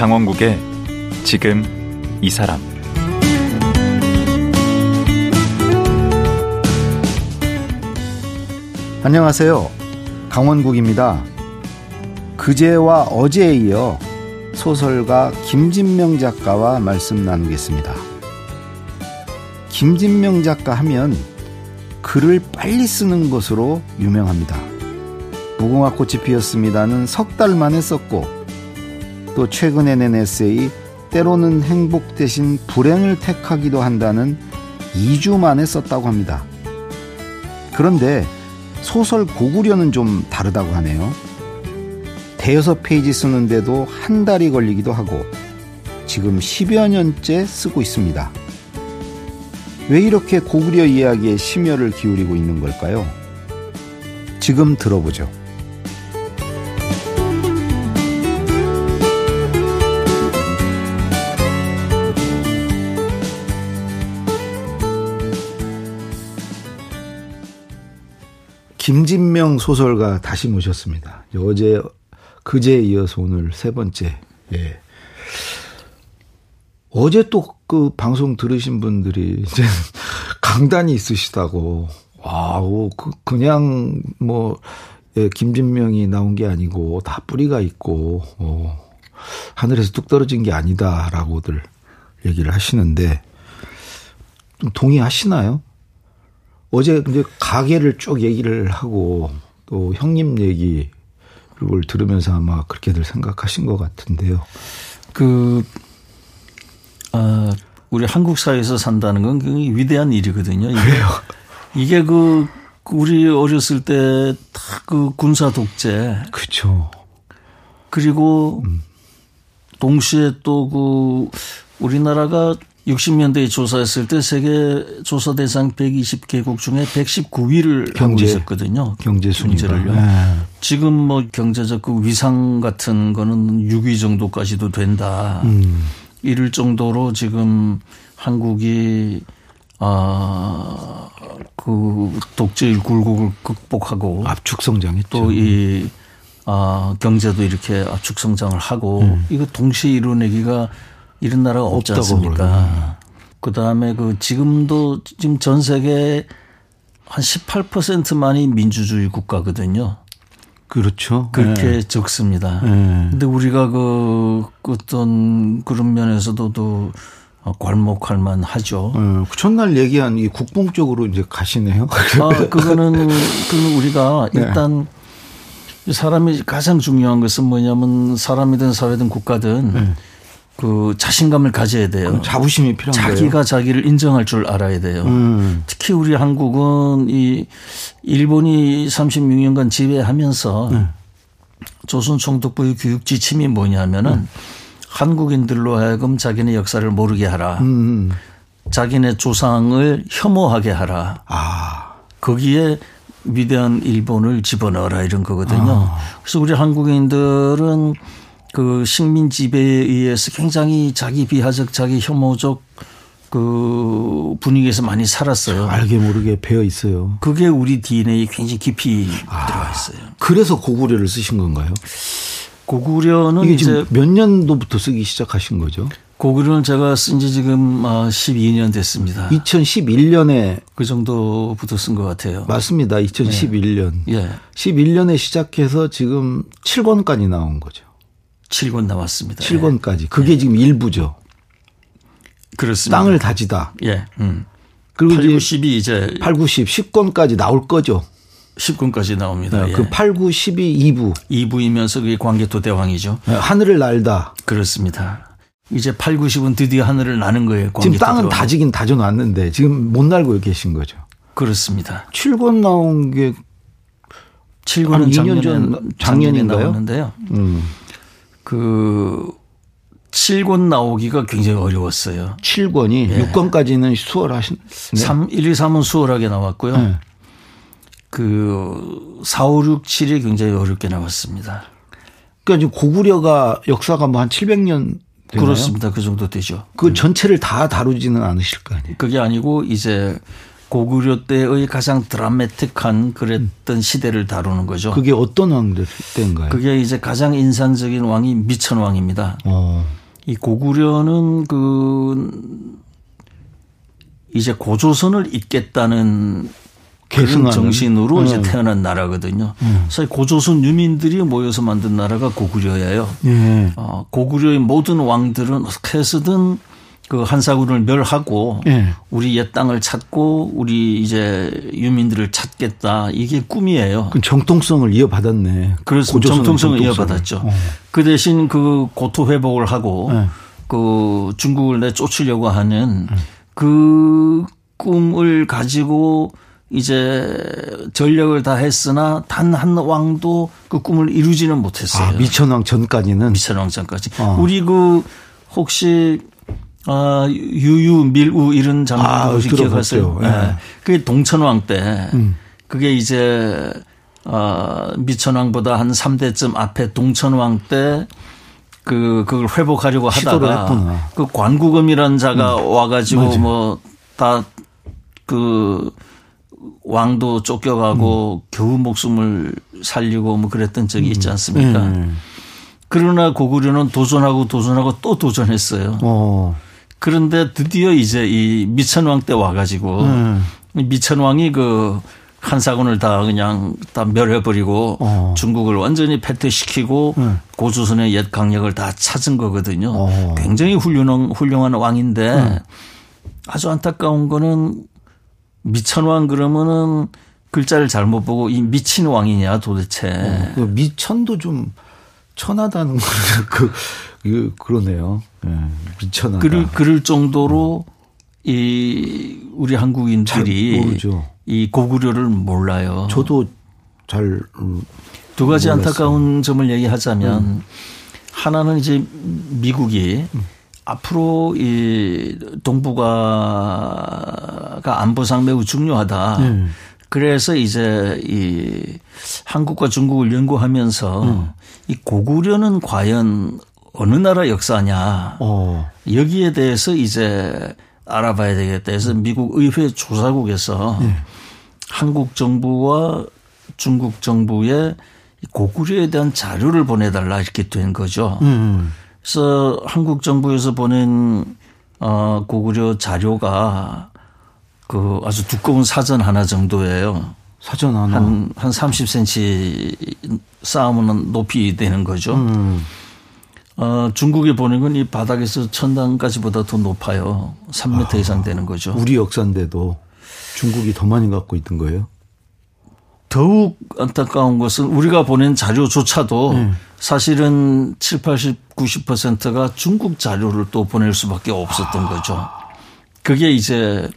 강원국의 지금 이 사람. 안녕하세요. 강원국입니다. 그제와 어제에 이어 소설가 김진명 작가와 말씀 나누겠습니다. 김진명 작가 하면 글을 빨리 쓰는 것으로 유명합니다. 무궁화꽃이 피었습니다는 석 달 만에 썼고, 또 최근에 낸 에세이 때로는 행복 대신 불행을 택하기도 한다는 2주 만에 썼다고 합니다. 그런데 소설 고구려는 좀 다르다고 하네요. 대여섯 페이지 쓰는데도 한 달이 걸리기도 하고 지금 10여 년째 쓰고 있습니다. 왜 이렇게 고구려 이야기에 심혈을 기울이고 있는 걸까요? 지금 들어보죠. 김진명 소설가 다시 모셨습니다. 어제 그제에 이어서 오늘 세 번째. 예. 어제 또 그 방송 들으신 분들이 이제 강단이 있으시다고, 와우, 그냥 뭐, 예, 김진명이 나온 게 아니고 다 뿌리가 있고, 하늘에서 뚝 떨어진 게 아니다라고들 얘기를 하시는데, 좀 동의하시나요? 어제 근데 가게를 쭉 얘기를 하고, 또 형님 얘기, 그걸 들으면서 아마 그렇게들 생각하신 것 같은데요. 우리 한국 사회에서 산다는 건 굉장히 위대한 일이거든요. 이게 우리 어렸을 때 다 그 군사 독재. 그렇죠. 그리고 동시에 또 우리나라가 60년대에 조사했을 때 세계 조사 대상 120개국 중에 119위를 경제, 하고 있었거든요. 경제 순위를요. 네. 지금 뭐 경제적 그 위상 같은 거는 6위 정도까지도 된다. 이럴 정도로 지금 한국이 그 독재의 굴곡을 극복하고 압축 성장했죠. 또 이 경제도 이렇게 압축 성장을 하고 이거 동시에 이뤄내기가 이런 나라가 없지 않습니까? 그다음에 지금도 지금 전 세계 한 18%만이 민주주의 국가거든요. 그렇죠. 그렇게 네. 적습니다. 그런데 우리가 어떤 그런 면에서도 괄목할 만하죠. 그 첫날 얘기한 이 국뽕 쪽으로 이제 가시네요. 그거는 우리가 네. 일단 사람이 가장 중요한 것은 뭐냐면 사람이든 사회든 국가든. 네. 자신감을 가져야 돼요. 자부심이 필요한 거예요. 자기가 자기를 인정할 줄 알아야 돼요. 특히 우리 한국은 일본이 36년간 지배하면서 조선 총독부의 교육 지침이 뭐냐면은 한국인들로 하여금 자기네 역사를 모르게 하라. 자기네 조상을 혐오하게 하라. 아. 거기에 위대한 일본을 집어넣어라 이런 거거든요. 아. 그래서 우리 한국인들은 식민 지배에 의해서 굉장히 자기 비하적, 자기 혐오적 분위기에서 많이 살았어요. 알게 모르게 배어 있어요. 그게 우리 DNA 굉장히 깊이 들어가 있어요. 그래서 고구려를 쓰신 건가요? 고구려는 이게 지금 몇 년도부터 쓰기 시작하신 거죠? 고구려는 제가 쓴 지 지금 12년 됐습니다. 2011년에 그 정도부터 쓴 것 같아요. 맞습니다. 2011년. 예. 11년에 시작해서 지금 7권까지 나온 거죠. 7권 나왔습니다. 7권까지. 예. 그게 예. 지금 일부죠. 그렇습니다. 땅을 다지다. 예. 그리고 8, 90이 이제. 8, 90, 10권까지 나올 거죠. 10권까지 나옵니다. 네. 예. 그 8, 90이 2부. 2부이면서 그게 광개토 대왕이죠. 예. 하늘을 날다. 그렇습니다. 이제 8, 90은 드디어 하늘을 나는 거예요. 광개토 지금 땅은 대왕. 다지긴 다져놨는데 지금 못 날고 계신 거죠. 그렇습니다. 7권 나온 게. 7권은 작년에 나왔는데요. 그 7권 나오기가 굉장히 어려웠어요. 7권이 예. 6권까지는 수월하신 1, 2, 3은 수월하게 나왔고요. 네. 4, 5, 6, 7이 굉장히 어렵게 나왔습니다. 그러니까 지금 고구려가 역사가 뭐 한 700년 되나요? 그렇습니다. 그 정도 되죠. 전체를 다 다루지는 않으실 거 아니에요. 그게 아니고 이제 고구려 때의 가장 드라마틱한 그랬던 시대를 다루는 거죠. 그게 어떤 왕들 때인가요? 그게 이제 가장 인상적인 왕이 미천왕입니다. 이 고구려는 이제 고조선을 잇겠다는 그런 정신으로 이제 태어난 나라거든요. 사실 고조선 유민들이 모여서 만든 나라가 고구려예요. 예. 고구려의 모든 왕들은 어떻게 해서든 그 한사군을 멸하고 예. 우리 옛 땅을 찾고 우리 이제 유민들을 찾겠다. 이게 꿈이에요. 그 정통성을 이어받았네. 그래서 정통성을 이어받았죠. 그 대신 그 고토 회복을 하고 예. 그 중국을 내쫓으려고 하는 그 꿈을 가지고 이제 전력을 다 했으나 단 한 왕도 그 꿈을 이루지는 못했어요. 미천왕 전까지는? 미천왕 전까지. 우리 그 혹시 유유 밀우 이런 장면도 혹시 기억하세요? 네. 그게 동천왕 때 그게 이제 미천왕보다 한 3대쯤 앞에 동천왕 때 그걸 회복하려고 하다가 그 관국음이라는 자가 와가지고 맞아. 뭐 다 그 왕도 쫓겨가고 겨우 목숨을 살리고 뭐 그랬던 적이 있지 않습니까? 그러나 고구려는 도전하고 또 도전했어요. 그런데 드디어 이제 이 미천왕 때 와가지고 미천왕이 그 한사군을 다 그냥 다 멸해버리고 중국을 완전히 패퇴시키고 고조선의 옛 강력을 다 찾은 거거든요. 굉장히 훌륭한 왕인데 아주 안타까운 거는 미천왕 그러면은 글자를 잘못 보고 이 미친 왕이냐 도대체. 그 미천도 좀 천하다는 거는 그러네요. 미천하다. 그럴 정도로 이 우리 한국인들이 잘 모르죠. 이 고구려를 몰라요. 저도 잘 두 가지 몰랐어요. 안타까운 점을 얘기하자면 하나는 이제 미국이 앞으로 이 동북아가 안보상 매우 중요하다. 그래서 이제 이 한국과 중국을 연구하면서 이 고구려는 과연 어느 나라 역사냐 여기에 대해서 이제 알아봐야 되겠다 해서 미국 의회 조사국에서 한국 정부와 중국 정부에 고구려에 대한 자료를 보내달라 이렇게 된 거죠. 그래서 한국 정부에서 보낸 고구려 자료가 그 아주 두꺼운 사전 하나 정도예요. 사전 하나 한 30cm 쌓으면 높이 되는 거죠. 중국이 보낸 건 이 바닥에서 천당까지보다 더 높아요. 3m 이상 되는 거죠. 우리 역사인데도 중국이 더 많이 갖고 있던 거예요? 더욱 안타까운 것은 우리가 보낸 자료조차도 사실은 70, 80, 90%가 중국 자료를 또 보낼 수밖에 없었던 거죠. 그게 이제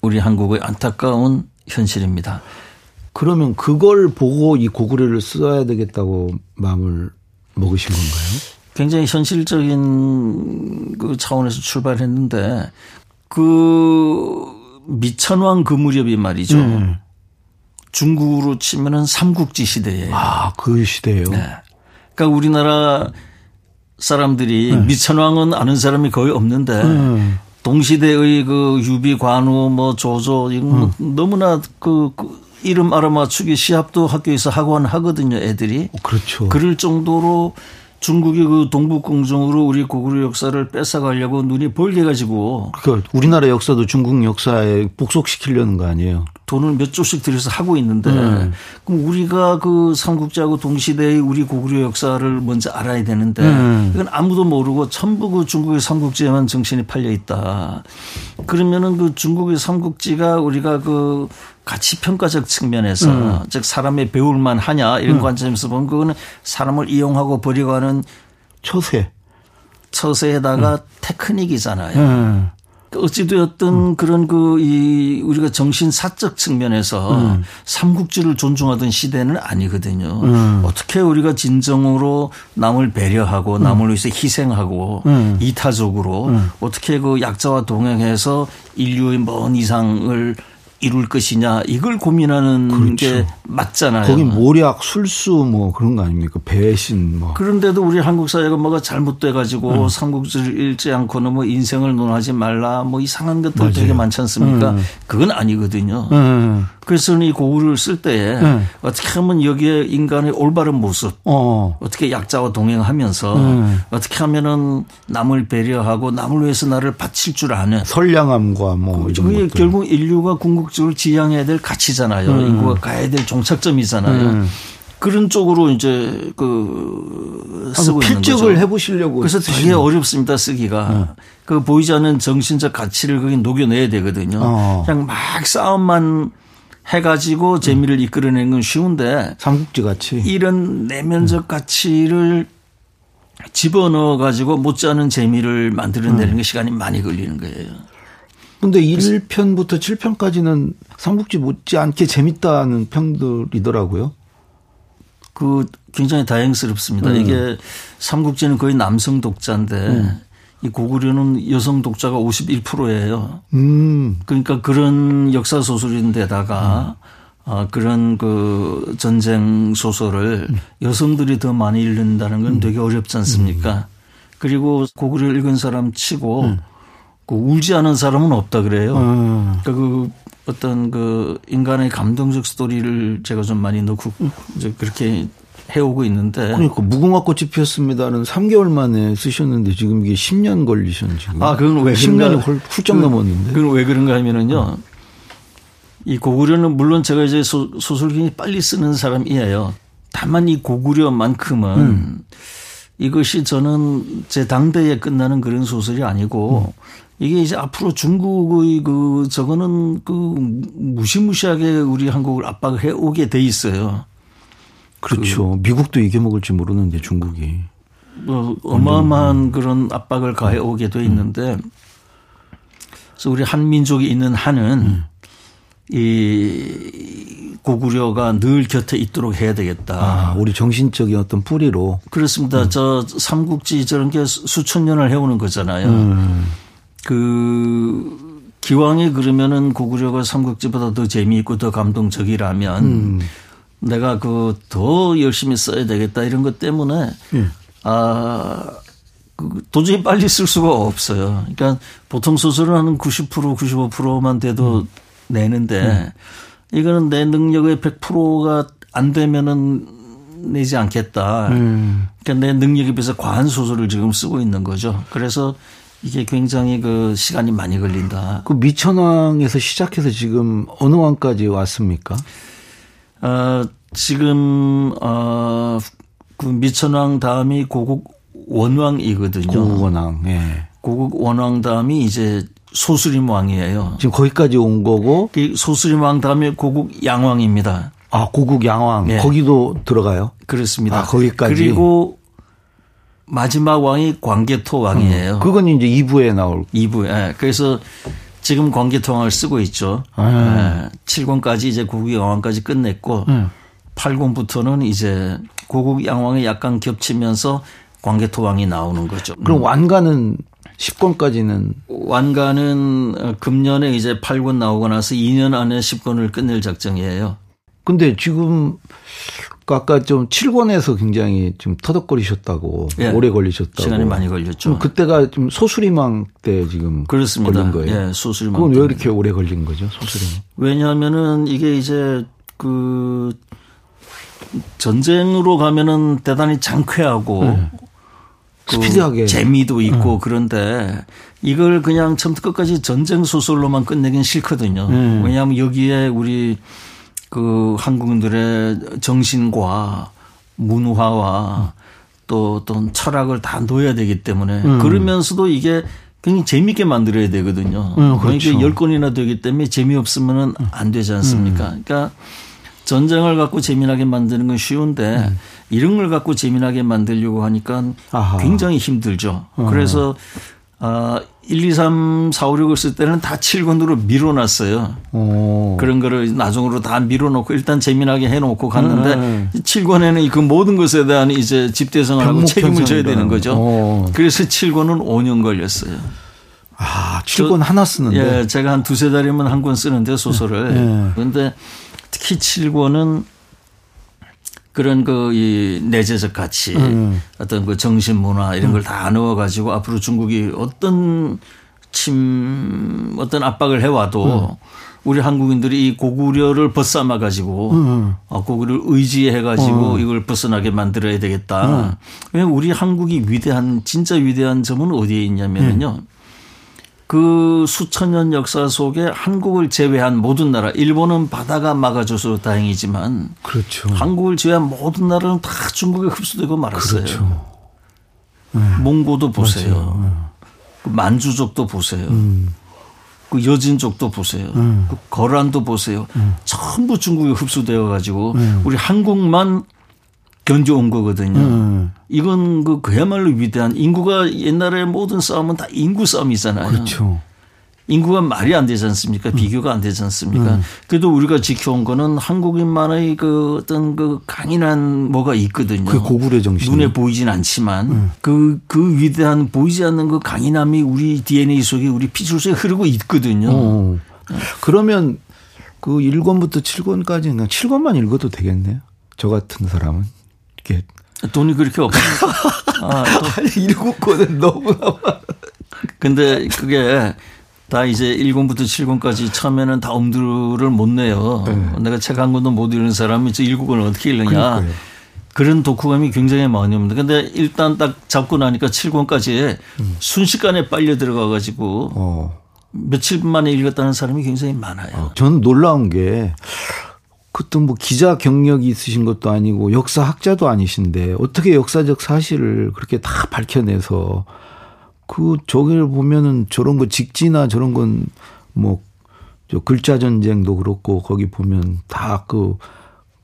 우리 한국의 안타까운 현실입니다. 그러면 그걸 보고 이 고구려를 써야 되겠다고 마음을 먹으신 건가요? 굉장히 현실적인 그 차원에서 출발했는데 그 미천왕 그 무렵이 말이죠. 중국으로 치면은 삼국지 시대예요. 그 시대예요. 네. 그러니까 우리나라 사람들이 미천왕은 아는 사람이 거의 없는데 동시대의 그 유비, 관우, 뭐 조조 이건 너무나 그 이름 알아맞추기 시합도 학교에서 하곤 하거든요, 애들이. 그렇죠. 그럴 정도로 중국이 그 동북공정으로 우리 고구려 역사를 뺏어가려고 눈이 벌게 가지고. 그러니까 우리나라 역사도 중국 역사에 복속시키려는 거 아니에요? 돈을 몇 조씩 들여서 하고 있는데 그럼 우리가 그 삼국지하고 동시대의 우리 고구려 역사를 먼저 알아야 되는데 이건 아무도 모르고 전부 그 중국의 삼국지에만 정신이 팔려 있다. 그러면은 그 중국의 삼국지가 우리가 그 가치 평가적 측면에서 즉 사람의 배울만 하냐 이런 관점에서 보면 그거는 사람을 이용하고 버려가는 처세에다가 테크닉이잖아요. 어찌되었든 그런 우리가 정신사적 측면에서 삼국지를 존중하던 시대는 아니거든요. 어떻게 우리가 진정으로 남을 배려하고 남을 위해서 희생하고 이타적으로 어떻게 그 약자와 동행해서 인류의 먼 이상을 이룰 것이냐 이걸 고민하는 그렇죠. 게 맞잖아요. 거기 모략, 술수 뭐 그런 거 아닙니까? 배신 뭐. 그런데도 우리 한국 사회가 뭐가 잘못돼 가지고 삼국지를 읽지 않고는 뭐 인생을 논하지 말라 뭐 이상한 것들 맞아요. 되게 많지 않습니까? 그건 아니거든요. 그래서 이 고구려를 쓸 때에 어떻게 하면 여기에 인간의 올바른 모습 어떻게 약자와 동행하면서 어떻게 하면은 남을 배려하고 남을 위해서 나를 바칠 줄 아는 선량함과 뭐 이런 것들. 결국 인류가 궁극적으로 지향해야 될 가치잖아요. 인구가 가야 될 종착점이잖아요. 그런 쪽으로 이제 그 쓰고 있는 거죠. 필적을 해보시려고. 그래서 되게 어렵습니다 쓰기가. 그 보이지 않는 정신적 가치를 거기 녹여내야 되거든요. 그냥 막 싸움만 해가지고 재미를 이끌어내는 건 쉬운데. 삼국지 같이. 이런 내면적 가치를 집어넣어가지고 못지않은 재미를 만들어내는 게 시간이 많이 걸리는 거예요. 근데 1편부터 7편까지는 삼국지 못지않게 재밌다는 평들이더라고요. 그 굉장히 다행스럽습니다. 이게 삼국지는 거의 남성 독자인데 이 고구려는 여성 독자가 51%예요. 그러니까 그런 역사 소설인데다가 그런 그 전쟁 소설을 여성들이 더 많이 읽는다는 건 되게 어렵지 않습니까? 그리고 고구려를 읽은 사람 치고 울지 않은 사람은 없다 그래요. 그러니까 그 어떤 그 인간의 감동적 스토리를 제가 좀 많이 넣고 이제 그렇게 해오고 있는데. 그러니까 무궁화꽃이 피었습니다는 3개월 만에 쓰셨는데 지금 이게 10년 걸리셨는지. 아, 그건 왜 10년이 훌쩍 넘었는데. 그건 왜 그런가 하면은요. 이 고구려는 물론 제가 이제 소설 굉장히 빨리 쓰는 사람이에요. 다만 이 고구려만큼은 이것이 저는 제 당대에 끝나는 그런 소설이 아니고 이게 이제 앞으로 중국의 그 저거는 그 무시무시하게 우리 한국을 압박해 오게 돼 있어요. 그렇죠. 미국도 이겨먹을지 모르는데 중국이. 뭐 어마어마한 그런 압박을 가해 오게 돼 있는데 그래서 우리 한민족이 있는 한은 이 고구려가 늘 곁에 있도록 해야 되겠다. 아, 우리 정신적인 어떤 뿌리로. 그렇습니다. 저 삼국지 저런 게 수천 년을 해오는 거잖아요. 그 기왕에 그러면은 고구려가 삼국지보다 더 재미있고 더 감동적이라면 내가 그 더 열심히 써야 되겠다 이런 것 때문에 도저히 빨리 쓸 수가 없어요. 그러니까 보통 소설은 한 90% 95%만 돼도 내는데 이거는 내 능력의 100%가 안 되면은 내지 않겠다. 그러니까 내 능력에 비해서 과한 소설을 지금 쓰고 있는 거죠. 그래서 이게 굉장히 그 시간이 많이 걸린다. 그 미천왕에서 시작해서 지금 어느 왕까지 왔습니까? 지금 그 미천왕 다음이 고국 원왕이거든요. 고국 원왕. 예. 고국 원왕 다음이 이제 소수림 왕이에요. 지금 거기까지 온 거고. 소수림 왕 다음에 고국 양왕입니다. 아, 고국 양왕. 네. 거기도 들어가요? 그렇습니다. 아, 거기까지. 그리고 마지막 왕이 광개토 왕이에요. 그건 이제 2부에 나올. 2부에. 네. 그래서 지금 광개토 왕을 쓰고 있죠. 7권까지 이제 고국 양왕까지 끝냈고 8권부터는 이제 고국 양왕이 약간 겹치면서 광개토 왕이 나오는 거죠. 그럼 완가는 10권까지는 완가는 금년에 이제 8권 나오고 나서 2년 안에 10권을 끝낼 작정이에요. 근데 지금 아까 좀 7권에서 굉장히 좀 터덕거리셨다고. 예. 오래 걸리셨다고. 시간이 많이 걸렸죠. 그때가 좀 소수림왕 때 지금 그렇습니다. 걸린 거예요. 예, 소수림왕. 그럼 왜 이렇게 오래 걸린 거죠, 소수림왕? 왜냐하면은 이게 이제 그 전쟁으로 가면은 대단히 장쾌하고. 그 스피드하게. 재미도 있고 그런데 이걸 그냥 처음부터 끝까지 전쟁 소설로만 끝내긴 싫거든요. 왜냐하면 여기에 우리 그 한국인들의 정신과 문화와 또 어떤 철학을 다 넣어야 되기 때문에 그러면서도 이게 굉장히 재미있게 만들어야 되거든요. 그렇죠. 그러니까 10권이나 되기 때문에 재미없으면 안 되지 않습니까? 그러니까 전쟁을 갖고 재미나게 만드는 건 쉬운데 이런 걸 갖고 재미나게 만들려고 하니까 아하. 굉장히 힘들죠. 그래서 1, 2, 3, 4, 5, 6을 쓸 때는 다 7권으로 밀어놨어요. 오. 그런 거를 나중으로 다 밀어놓고 일단 재미나게 해놓고 갔는데 7권에는 그 모든 것에 대한 이제 집대성하고 책임을 져야 되는 거죠. 오. 그래서 7권은 5년 걸렸어요. 아, 7권 하나 쓰는데. 예, 제가 한 두세 달이면 한 권 쓰는데, 소설을. 예. 그런데 특히 7권은 그런 그 이 내재적 가치, 어떤 그 정신 문화 이런 걸 다 넣어 가지고 앞으로 중국이 어떤 어떤 압박을 해와도 우리 한국인들이 이 고구려를 벗삼아 가지고 고구려를 의지해 가지고 이걸 벗어나게 만들어야 되겠다. 왜냐하면 우리 한국이 위대한, 진짜 위대한 점은 어디에 있냐면요. 그 수천 년 역사 속에 한국을 제외한 모든 나라, 일본은 바다가 막아줘서 다행이지만, 그렇죠. 한국을 제외한 모든 나라는 다 중국에 흡수되고 말았어요. 그렇죠. 몽고도 보세요. 그 만주족도 보세요. 그 여진족도 보세요. 그 거란도 보세요. 전부 중국에 흡수되어 가지고 우리 한국만 견뎌온 거거든요. 이건 그 그야말로 위대한, 인구가 옛날에 모든 싸움은 다 인구 싸움이잖아요. 그렇죠. 인구가 말이 안 되지 않습니까? 비교가 안 되지 않습니까? 그래도 우리가 지켜온 거는 한국인만의 그 어떤 그 강인한 뭐가 있거든요. 그 고구려 정신. 눈에 보이진 않지만 그 위대한 보이지 않는 그 강인함이 우리 DNA 속에, 우리 피줄속에 흐르고 있거든요. 그러면 그 1권부터 7권까지 그냥 7권만 읽어도 되겠네요. 저 같은 사람은. 이렇게. 돈이 그렇게 없으니까. 아니, 7권은 너무나. 근데 그게 다 이제 1권부터 7권까지 처음에는 다 엄두를 못 내요. 내가 책 한 권도 못 읽는 사람이 저 7권을 어떻게 읽느냐. 그러니까요. 그런 독후감이 굉장히 많이 옵니다. 근데 일단 딱 잡고 나니까 7권까지 순식간에 빨려 들어가 가지고 며칠 만에 읽었다는 사람이 굉장히 많아요. 저는 놀라운 게, 그것도 뭐 기자 경력이 있으신 것도 아니고 역사학자도 아니신데 어떻게 역사적 사실을 그렇게 다 밝혀내서, 그 저기를 보면은 저런 거 직지나 저런 건 뭐 저 글자 전쟁도 그렇고 거기 보면 다 그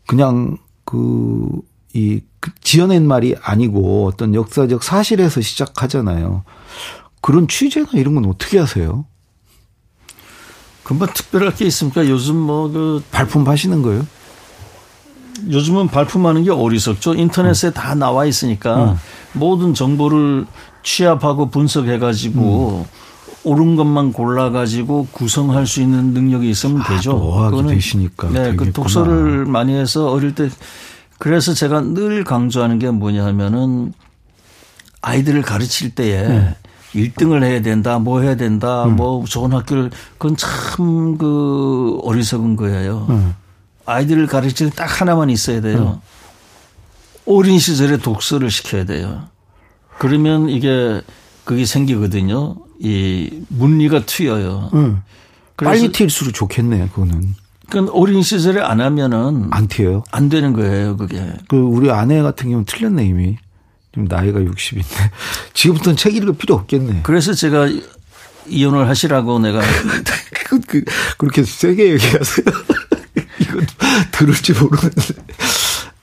그냥 그 이 지어낸 말이 아니고 어떤 역사적 사실에서 시작하잖아요. 그런 취재나 이런 건 어떻게 하세요? 금방 특별할 게 있습니까? 요즘 뭐 그 발품 파시는 거예요? 요즘은 발품하는 게 어리석죠. 인터넷에 다 나와 있으니까 모든 정보를 취합하고 분석해가지고 옳은 것만 골라가지고 구성할 수 있는 능력이 있으면 되죠. 그거는 되시니까. 네, 되겠구나. 그 독서를 많이 해서 어릴 때, 그래서 제가 늘 강조하는 게 뭐냐 하면은, 아이들을 가르칠 때에 1등을 해야 된다, 뭐 해야 된다, 뭐 좋은 학교를, 그건 참 그 어리석은 거예요. 아이들을 가르칠 때 딱 하나만 있어야 돼요. 어린 시절에 독서를 시켜야 돼요. 그러면 이게, 그게 생기거든요. 이 문리가 튀어요. 빨리 튈수록 좋겠네, 그거는. 그건 어린 시절에 안 하면은. 안 튀어요? 안 되는 거예요, 그게. 그, 우리 아내 같은 경우는 틀렸네, 이미. 지금 나이가 60인데. 지금부터는 책 읽을 필요 없겠네. 그래서 제가 이혼을 하시라고 내가. 그렇게 세게 얘기하세요. 이거 들을지 모르겠는데.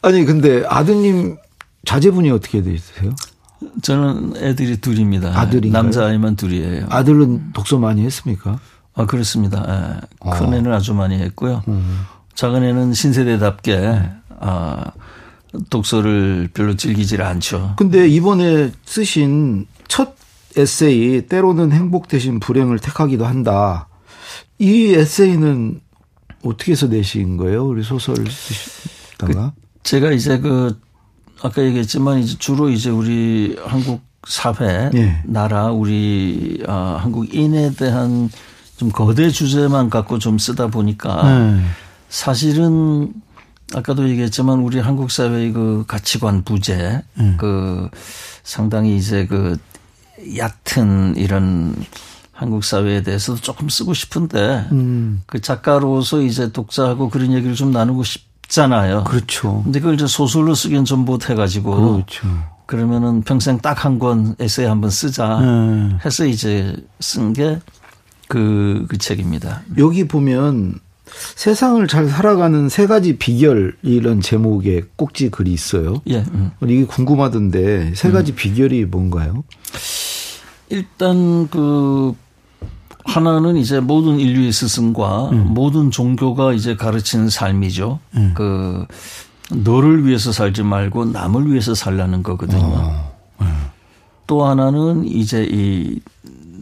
아니, 근데 아드님 자제분이 어떻게 되세요? 저는 애들이 둘입니다. 아들인가요? 남자아이만 둘이에요. 아들은 독서 많이 했습니까? 아, 그렇습니다. 예. 큰애는 아주 많이 했고요. 작은애는 신세대답게 독서를 별로 즐기질 않죠. 근데 이번에 쓰신 첫 에세이, 때로는 행복 대신 불행을 택하기도 한다. 이 에세이는 어떻게 해서 내신 거예요? 우리 소설을 쓰시다가? 제가 이제 그 아까 얘기했지만 이제 주로 이제 우리 한국 사회, 예. 나라, 우리 한국인에 대한 좀 거대 주제만 갖고 좀 쓰다 보니까 사실은 아까도 얘기했지만 우리 한국 사회의 그 가치관 부재, 그 상당히 이제 그 얕은 이런 한국 사회에 대해서도 조금 쓰고 싶은데 그 작가로서 이제 독자하고 그런 얘기를 좀 나누고 싶잖아요. 그렇죠. 근데 그걸 이제 소설로 쓰기는 좀 못해가지고. 그렇죠. 그러면은 평생 딱 한 권 에세이 한번 쓰자 해서 이제 쓴 게 그 책입니다. 여기 보면 세상을 잘 살아가는 3가지 비결, 이런 제목의 꼭지 글이 있어요. 예. 이게 궁금하던데 3가지 비결이 뭔가요? 일단 그 하나는 이제 모든 인류의 스승과 모든 종교가 이제 가르치는 삶이죠. 그 너를 위해서 살지 말고 남을 위해서 살라는 거거든요. 또 하나는 이제 이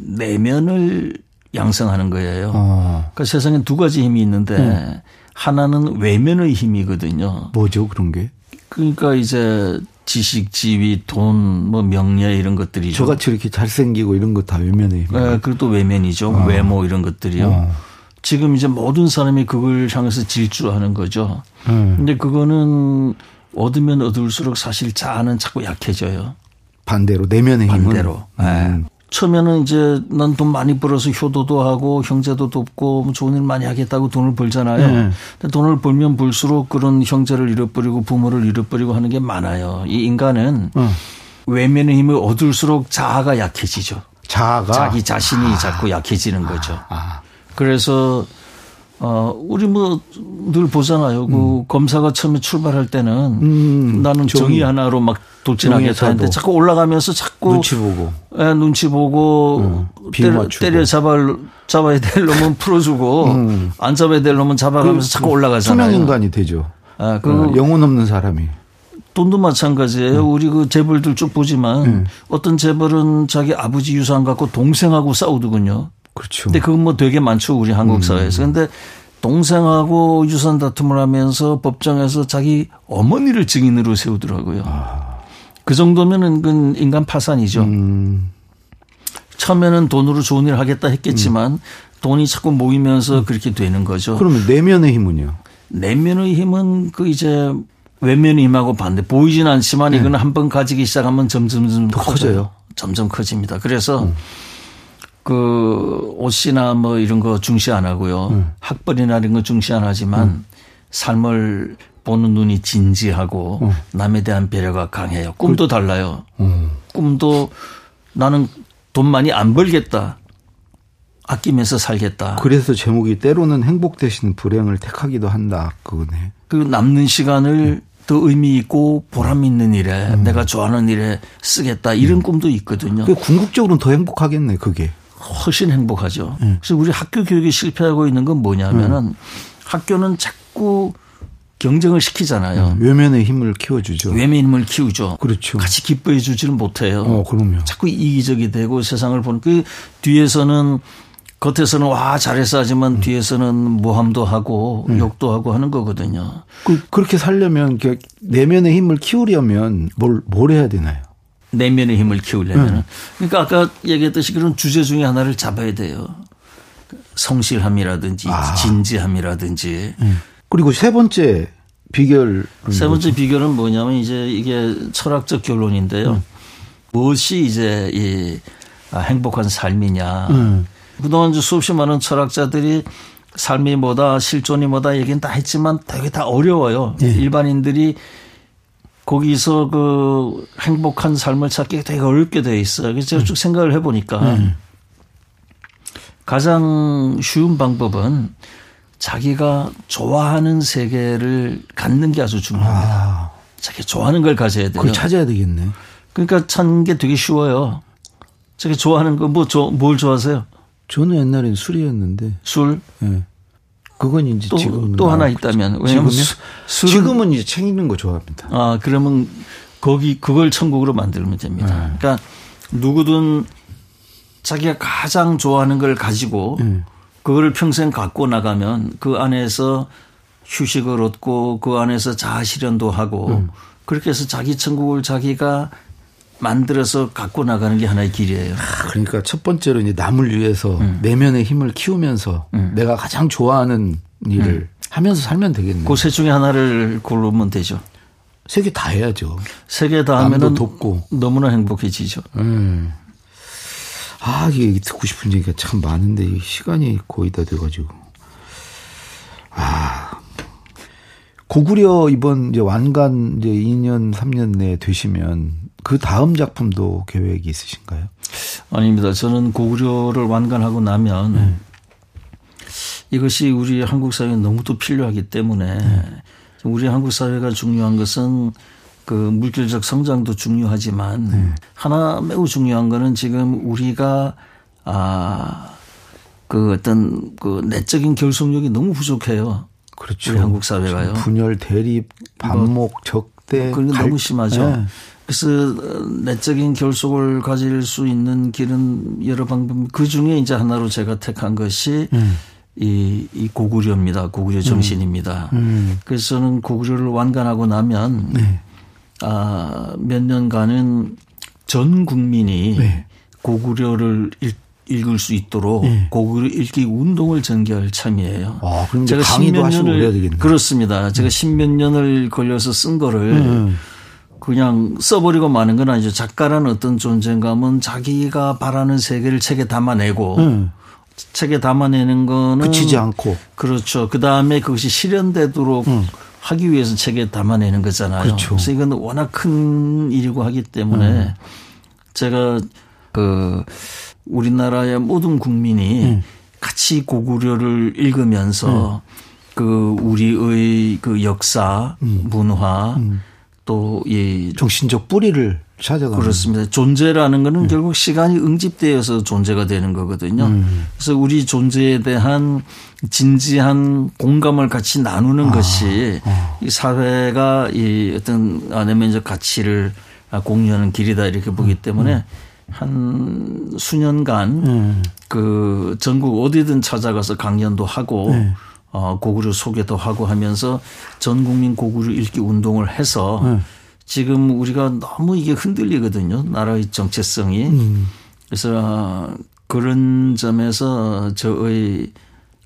내면을 양성하는 거예요. 그러니까 세상에 두 가지 힘이 있는데 하나는 외면의 힘이거든요. 뭐죠 그런 게? 그러니까 이제 지식, 지위, 돈, 뭐 명예 이런 것들이죠. 저같이 이렇게 잘생기고 이런 거 다 외면의 힘이에요. 네, 그리고 또 외면이죠. 외모 이런 것들이요. 지금 이제 모든 사람이 그걸 향해서 질주하는 거죠. 근데 그거는 얻으면 얻을수록 사실 자아는 자꾸 약해져요. 반대로 내면의 힘은. 반대로. 네. 처음에는 이제 난 돈 많이 벌어서 효도도 하고 형제도 돕고 좋은 일 많이 하겠다고 돈을 벌잖아요. 근데 돈을 벌면 벌수록 그런 형제를 잃어버리고 부모를 잃어버리고 하는 게 많아요. 이 인간은 외면의 힘을 얻을수록 자아가 약해지죠. 자아가? 자기 자신이 자꾸 약해지는 거죠. 그래서 우리 뭐 늘 보잖아요. 그 검사가 처음에 출발할 때는 나는 정의 하나로 막 돌진하겠다 했는데 자꾸 올라가면서 자꾸 눈치 보고, 예, 눈치 보고 때려 잡아야 될 놈은 풀어주고 안 잡아야 될 놈은 잡아가면서 자꾸 올라가잖아요. 투명인간이 되죠. 아, 그 영혼 없는 사람이. 돈도 마찬가지예요. 우리 그 재벌들 쭉 보지만 어떤 재벌은 자기 아버지 유산 갖고 동생하고 싸우더군요. 그렇죠. 근데 그건 뭐 되게 많죠, 우리 한국 사회에서. 근데 동생하고 유산 다툼을 하면서 법정에서 자기 어머니를 증인으로 세우더라고요. 그 정도면은 인간 파산이죠. 처음에는 돈으로 좋은 일 하겠다 했겠지만 돈이 자꾸 모이면서 그렇게 되는 거죠. 그러면 내면의 힘은요? 내면의 힘은 그 이제 외면의 힘하고 반대. 보이진 않지만 이건 한번 가지기 시작하면 점점 더 커져요. 점점 커집니다. 그래서 그 옷이나 뭐 이런 거 중시 안 하고요. 학벌이나 이런 거 중시 안 하지만 삶을 보는 눈이 진지하고 남에 대한 배려가 강해요. 꿈도 달라요. 꿈도 나는 돈 많이 안 벌겠다. 아끼면서 살겠다. 그래서 제목이 때로는 행복 대신 불행을 택하기도 한다. 그거네. 그 남는 시간을 더 의미 있고 보람 있는 일에 내가 좋아하는 일에 쓰겠다. 이런 꿈도 있거든요. 궁극적으로는 더 행복하겠네 그게. 훨씬 행복하죠. 그래서 우리 학교 교육이 실패하고 있는 건 뭐냐면은 학교는 자꾸 경쟁을 시키잖아요. 외면의 힘을 키워주죠. 외면의 힘을 키우죠. 그렇죠. 같이 기뻐해 주지는 못해요. 그럼요. 자꾸 이기적이 되고 세상을 보는 그 뒤에서는 겉에서는 와 잘했어 하지만 뒤에서는 모함도 하고 욕도 하고 하는 거거든요. 그렇게 살려면 내면의 힘을 키우려면 뭘 해야 되나요? 내면의 힘을 키우려면. 그러니까 아까 얘기했듯이 그런 주제 중에 하나를 잡아야 돼요. 성실함이라든지 진지함이라든지. 그리고 세 번째 비결. 세 번째 비결은 뭐냐면 이제 이게 철학적 결론인데요. 무엇이 이제 이 행복한 삶이냐. 그동안 이제 수없이 많은 철학자들이 삶이 뭐다 실존이 뭐다 얘기는 다 했지만 되게 다 어려워요. 일반인들이. 거기서 그 행복한 삶을 찾기가 되게 어렵게 돼 있어요. 그래서 제가 쭉 생각을 해보니까 가장 쉬운 방법은 자기가 좋아하는 세계를 갖는 게 아주 중요합니다. 자기가 좋아하는 걸 가져야 돼요. 그걸 찾아야 되겠네. 그러니까 찾는 게 되게 쉬워요. 자기가 좋아하는 거 뭘 좋아하세요? 저는 옛날엔 술이었는데. 술? 네. 그건 이제 지금 또 하나 있다면 왜냐면 지금은 이제 챙기는 거 좋아합니다. 그러면 그걸 천국으로 만들면 됩니다. 그러니까 누구든 자기가 가장 좋아하는 걸 가지고 그거를 평생 갖고 나가면 그 안에서 휴식을 얻고 그 안에서 자아 실현도 하고 그렇게 해서 자기 천국을 자기가 만들어서 갖고 나가는 게 하나의 길이에요. 그러니까 첫 번째로 이제 남을 위해서 내면의 힘을 키우면서 내가 가장 좋아하는 일을 하면서 살면 되겠네요. 그 세 중에 하나를 고르면 되죠. 세 개 다 해야죠. 세 개 다 하면은 돕고 너무나 행복해지죠. 이게 듣고 싶은 얘기가 참 많은데 시간이 거의 다 돼가지고. 고구려 이번 이제 완간 이제 2년 3년 내에 되시면. 그 다음 작품도 계획이 있으신가요? 아닙니다. 저는 고구려를 완간하고 나면 이것이 우리 한국 사회에 너무도 필요하기 때문에 우리 한국 사회가 중요한 것은 그 물질적 성장도 중요하지만 하나 매우 중요한 거는 지금 우리가 그 어떤 그 내적인 결속력이 너무 부족해요. 그렇죠. 우리 한국 사회가요. 분열, 대립, 반목, 적. 때 그건 너무 심하죠. 네. 그래서 내적인 결속을 가질 수 있는 길은 여러 방법. 그 중에 이제 하나로 제가 택한 것이 이 고구려입니다. 고구려 정신입니다. 그래서 저는 고구려를 완간하고 나면 몇 년간은 전 국민이 고구려를 읽을 수 있도록 고구려 읽기 운동을 전개할 참이에요. 아, 그럼 제가 강의도 하시고 그래야 되겠네요. 그렇습니다. 제가 십몇 년을 걸려서 쓴 거를 그냥 써버리고 마는 건 아니죠. 작가라는 어떤 존재감은 자기가 바라는 세계를 책에 담아내고 책에 담아내는 거는 그치지 않고. 그렇죠. 그다음에 그것이 실현되도록 하기 위해서 책에 담아내는 거잖아요. 그렇죠. 그래서 이건 워낙 큰 일이고 하기 때문에 제가 그 우리나라의 모든 국민이 같이 고구려를 읽으면서 그 우리의 그 역사, 문화 또 이 정신적 뿌리를 찾아가는. 그렇습니다. 존재라는 거는 결국 시간이 응집되어서 존재가 되는 거거든요. 그래서 우리 존재에 대한 진지한 공감을 같이 나누는 것이 이 사회가 이 어떤 내면적 가치를 공유하는 길이다 이렇게 보기 때문에 한 수년간 그 전국 어디든 찾아가서 강연도 하고 고구려 소개도 하고 하면서 전 국민 고구려 읽기 운동을 해서 지금 우리가 너무 이게 흔들리거든요. 나라의 정체성이. 그래서 그런 점에서 저의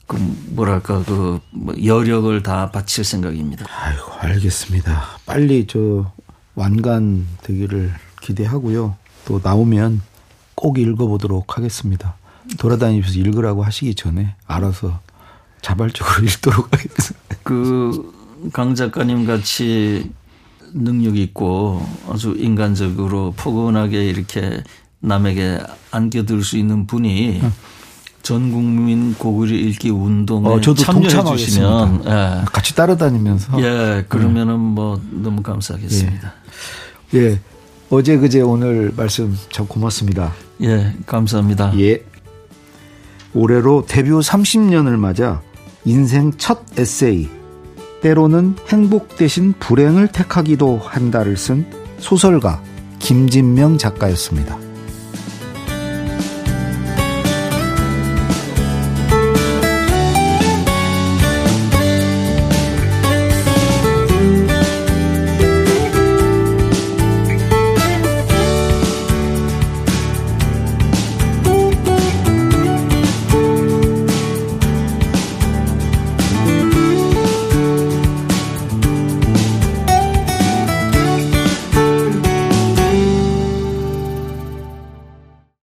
그 뭐랄까 그 여력을 다 바칠 생각입니다. 아이고, 알겠습니다. 빨리 저 완간 되기를 기대하고요. 또 나오면 꼭 읽어보도록 하겠습니다. 돌아다니면서 읽으라고 하시기 전에 알아서 자발적으로 읽도록 하겠습니다. 그 강 작가님 같이 능력 있고 아주 인간적으로 포근하게 이렇게 남에게 안겨들 수 있는 분이 전 국민 고구려 읽기 운동에 저도 참여해 주시면 같이 따라다니면서 그러면은 뭐 너무 감사하겠습니다. 예. 어제 그제 오늘 말씀 참 고맙습니다. 예, 감사합니다. 예. 올해로 데뷔 30년을 맞아 인생 첫 에세이 때로는 행복 대신 불행을 택하기도 한다를 쓴 소설가 김진명 작가였습니다.